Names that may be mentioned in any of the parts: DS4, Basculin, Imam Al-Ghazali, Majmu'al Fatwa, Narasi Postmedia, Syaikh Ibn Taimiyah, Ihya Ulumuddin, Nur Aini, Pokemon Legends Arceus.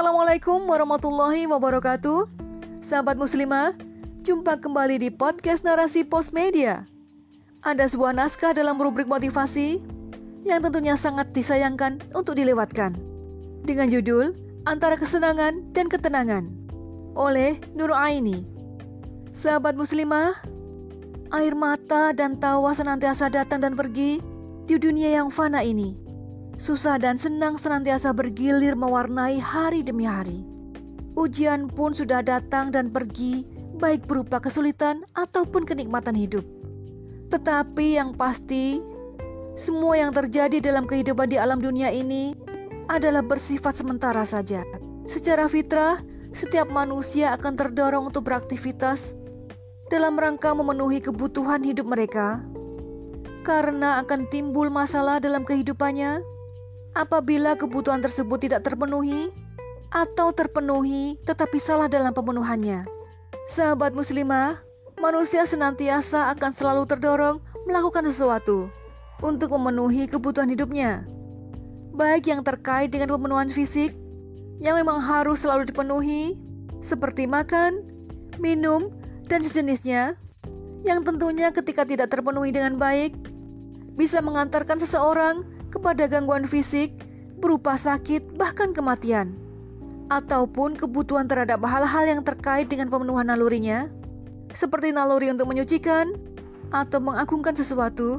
Assalamualaikum warahmatullahi wabarakatuh. Sahabat muslimah, jumpa kembali di podcast Narasi Postmedia. Ada sebuah naskah dalam rubrik motivasi yang tentunya sangat disayangkan untuk dilewatkan, dengan judul Antara Kesenangan dan Ketenangan oleh Nur Aini. Sahabat muslimah, air mata dan tawa senantiasa datang dan pergi di dunia yang fana ini. Susah dan senang senantiasa bergilir mewarnai hari demi hari. Ujian pun sudah datang dan pergi, baik berupa kesulitan ataupun kenikmatan hidup. Tetapi yang pasti, semua yang terjadi dalam kehidupan di alam dunia ini adalah bersifat sementara saja. Secara fitrah, setiap manusia akan terdorong untuk beraktivitas dalam rangka memenuhi kebutuhan hidup mereka, karena akan timbul masalah dalam kehidupannya apabila kebutuhan tersebut tidak terpenuhi atau terpenuhi tetapi salah dalam pemenuhannya. Sahabat muslimah, manusia senantiasa akan selalu terdorong melakukan sesuatu untuk memenuhi kebutuhan hidupnya, baik yang terkait dengan pemenuhan fisik yang memang harus selalu dipenuhi seperti makan, minum, dan sejenisnya, yang tentunya ketika tidak terpenuhi dengan baik bisa mengantarkan seseorang kepada gangguan fisik berupa sakit bahkan kematian, ataupun kebutuhan terhadap hal-hal yang terkait dengan pemenuhan nalurinya seperti naluri untuk menyucikan atau mengagungkan sesuatu,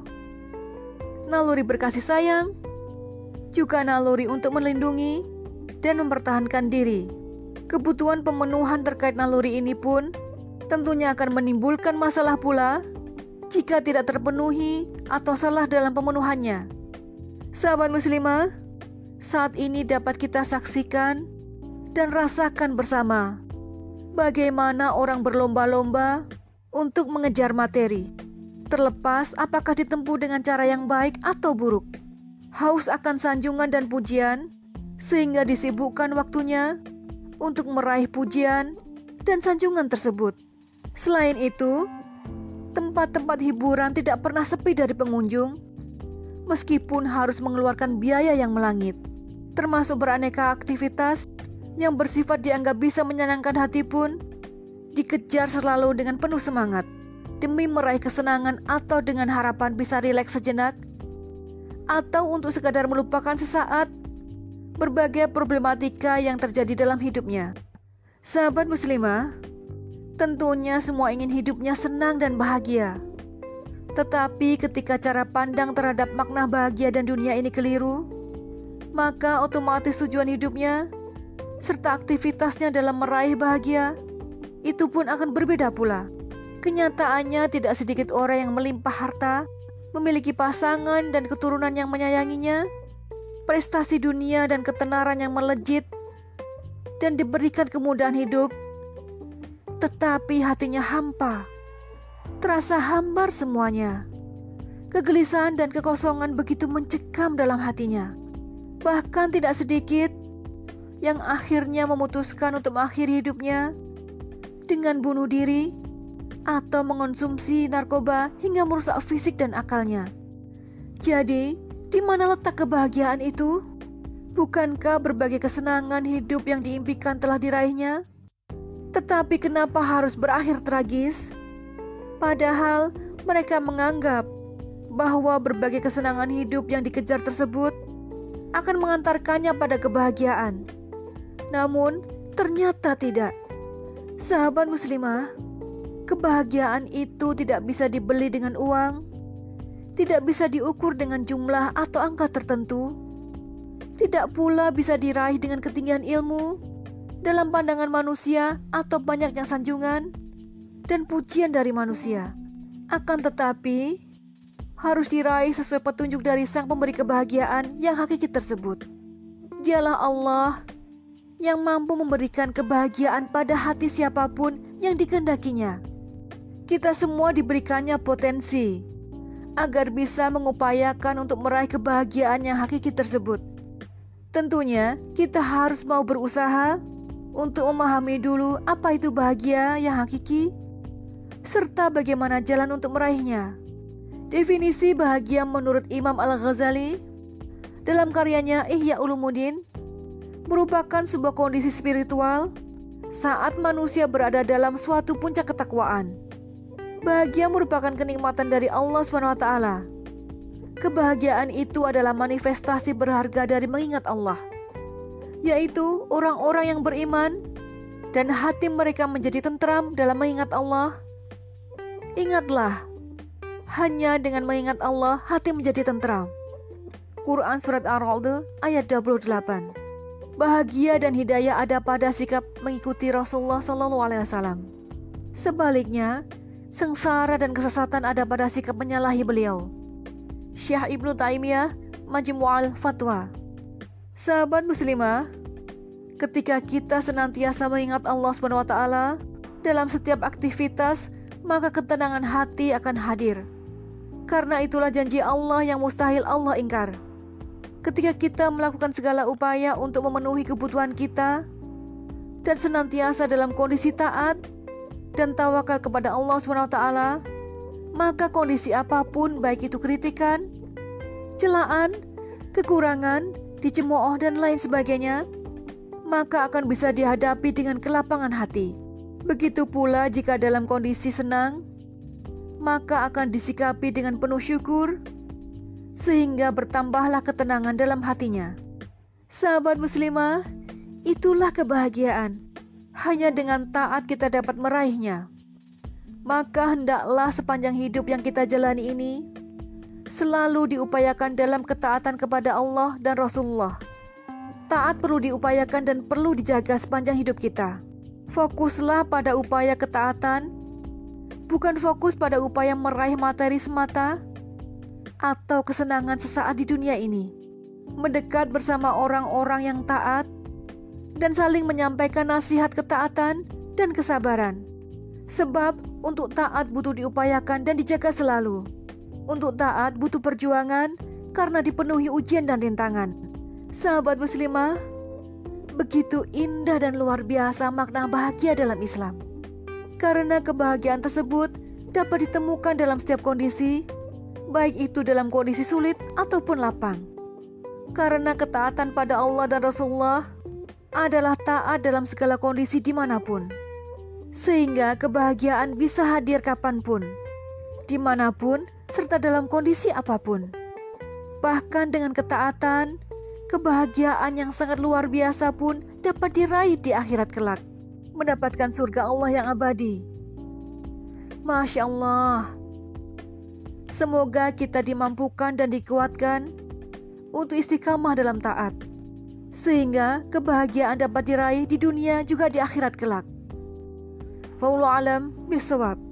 naluri berkasih sayang, juga naluri untuk melindungi dan mempertahankan diri. Kebutuhan pemenuhan terkait naluri ini pun tentunya akan menimbulkan masalah pula jika tidak terpenuhi atau salah dalam pemenuhannya. Sahabat muslimah, saat ini dapat kita saksikan dan rasakan bersama bagaimana orang berlomba-lomba untuk mengejar materi, terlepas apakah ditempuh dengan cara yang baik atau buruk. Haus akan sanjungan dan pujian, sehingga disibukkan waktunya untuk meraih pujian dan sanjungan tersebut. Selain itu, tempat-tempat hiburan tidak pernah sepi dari pengunjung, meskipun harus mengeluarkan biaya yang melangit, termasuk beraneka aktivitas yang bersifat dianggap bisa menyenangkan hati pun dikejar selalu dengan penuh semangat demi meraih kesenangan, atau dengan harapan bisa rileks sejenak, atau untuk sekadar melupakan sesaat berbagai problematika yang terjadi dalam hidupnya. Sahabat muslimah, tentunya semua ingin hidupnya senang dan bahagia. Tetapi ketika cara pandang terhadap makna bahagia dan dunia ini keliru, maka otomatis tujuan hidupnya serta aktivitasnya dalam meraih bahagia itu pun akan berbeda pula. Kenyataannya tidak sedikit orang yang melimpah harta, memiliki pasangan dan keturunan yang menyayanginya, prestasi dunia dan ketenaran yang melejit, dan diberikan kemudahan hidup, tetapi hatinya hampa, terasa hambar semuanya. Kegelisahan dan kekosongan begitu mencekam dalam hatinya. Bahkan tidak sedikit yang akhirnya memutuskan untuk mengakhiri hidupnya dengan bunuh diri atau mengonsumsi narkoba hingga merusak fisik dan akalnya. Jadi, di mana letak kebahagiaan itu? Bukankah berbagai kesenangan hidup yang diimpikan telah diraihnya? Tetapi kenapa harus berakhir tragis? Padahal mereka menganggap bahwa berbagai kesenangan hidup yang dikejar tersebut akan mengantarkannya pada kebahagiaan. Namun ternyata tidak. Sahabat muslimah, kebahagiaan itu tidak bisa dibeli dengan uang, tidak bisa diukur dengan jumlah atau angka tertentu, tidak pula bisa diraih dengan ketinggian ilmu, dalam pandangan manusia, atau banyaknya sanjungan dan pujian dari manusia. Akan tetapi, harus diraih sesuai petunjuk dari sang pemberi kebahagiaan yang hakiki tersebut. Dialah Allah yang mampu memberikan kebahagiaan pada hati siapapun yang dikehendakinya. Kita semua diberikannya potensi agar bisa mengupayakan untuk meraih kebahagiaan yang hakiki tersebut. Tentunya, kita harus mau berusaha untuk memahami dulu apa itu bahagia yang hakiki, serta bagaimana jalan untuk meraihnya. Definisi bahagia menurut Imam Al-Ghazali dalam karyanya Ihya Ulumuddin merupakan sebuah kondisi spiritual saat manusia berada dalam suatu puncak ketakwaan. Bahagia merupakan kenikmatan dari Allah SWT. Kebahagiaan itu adalah manifestasi berharga dari mengingat Allah, yaitu orang-orang yang beriman dan hati mereka menjadi tentram dalam mengingat Allah. Ingatlah, hanya dengan mengingat Allah hati menjadi tentram. Quran Surat Ar-Ra'd ayat 28. Bahagia dan hidayah ada pada sikap mengikuti Rasulullah SAW. Sebaliknya, sengsara dan kesesatan ada pada sikap menyalahi beliau. Syaikh Ibn Taimiyah, Majmu'al Fatwa. Sahabat muslimah, ketika kita senantiasa mengingat Allah SWT dalam setiap aktivitas, maka ketenangan hati akan hadir. Karena itulah janji Allah yang mustahil Allah ingkar. Ketika kita melakukan segala upaya untuk memenuhi kebutuhan kita dan senantiasa dalam kondisi taat dan tawakal kepada Allah SWT, maka kondisi apapun, baik itu kritikan, celaan, kekurangan, dicemooh dan lain sebagainya, maka akan bisa dihadapi dengan kelapangan hati. Begitu pula jika dalam kondisi senang, maka akan disikapi dengan penuh syukur, sehingga bertambahlah ketenangan dalam hatinya. Sahabat muslimah, itulah kebahagiaan. Hanya dengan taat kita dapat meraihnya. Maka hendaklah sepanjang hidup yang kita jalani ini selalu diupayakan dalam ketaatan kepada Allah dan Rasulullah. Taat perlu diupayakan dan perlu dijaga sepanjang hidup kita. Fokuslah pada upaya ketaatan, bukan fokus pada upaya meraih materi semata atau kesenangan sesaat di dunia ini. Mendekat bersama orang-orang yang taat dan saling menyampaikan nasihat ketaatan dan kesabaran. Sebab untuk taat butuh diupayakan dan dijaga selalu. Untuk taat butuh perjuangan karena dipenuhi ujian dan rintangan. Sahabat muslimah, begitu indah dan luar biasa makna bahagia dalam Islam. Karena kebahagiaan tersebut dapat ditemukan dalam setiap kondisi, baik itu dalam kondisi sulit ataupun lapang. Karena ketaatan pada Allah dan Rasulullah adalah taat dalam segala kondisi dimanapun. Sehingga kebahagiaan bisa hadir kapanpun, dimanapun, serta dalam kondisi apapun. Bahkan dengan ketaatan, kebahagiaan yang sangat luar biasa pun dapat diraih di akhirat kelak. Mendapatkan surga Allah yang abadi. Masya Allah. Semoga kita dimampukan dan dikuatkan untuk istiqamah dalam taat, sehingga kebahagiaan dapat diraih di dunia juga di akhirat kelak. Wallahu a'lam bishawab.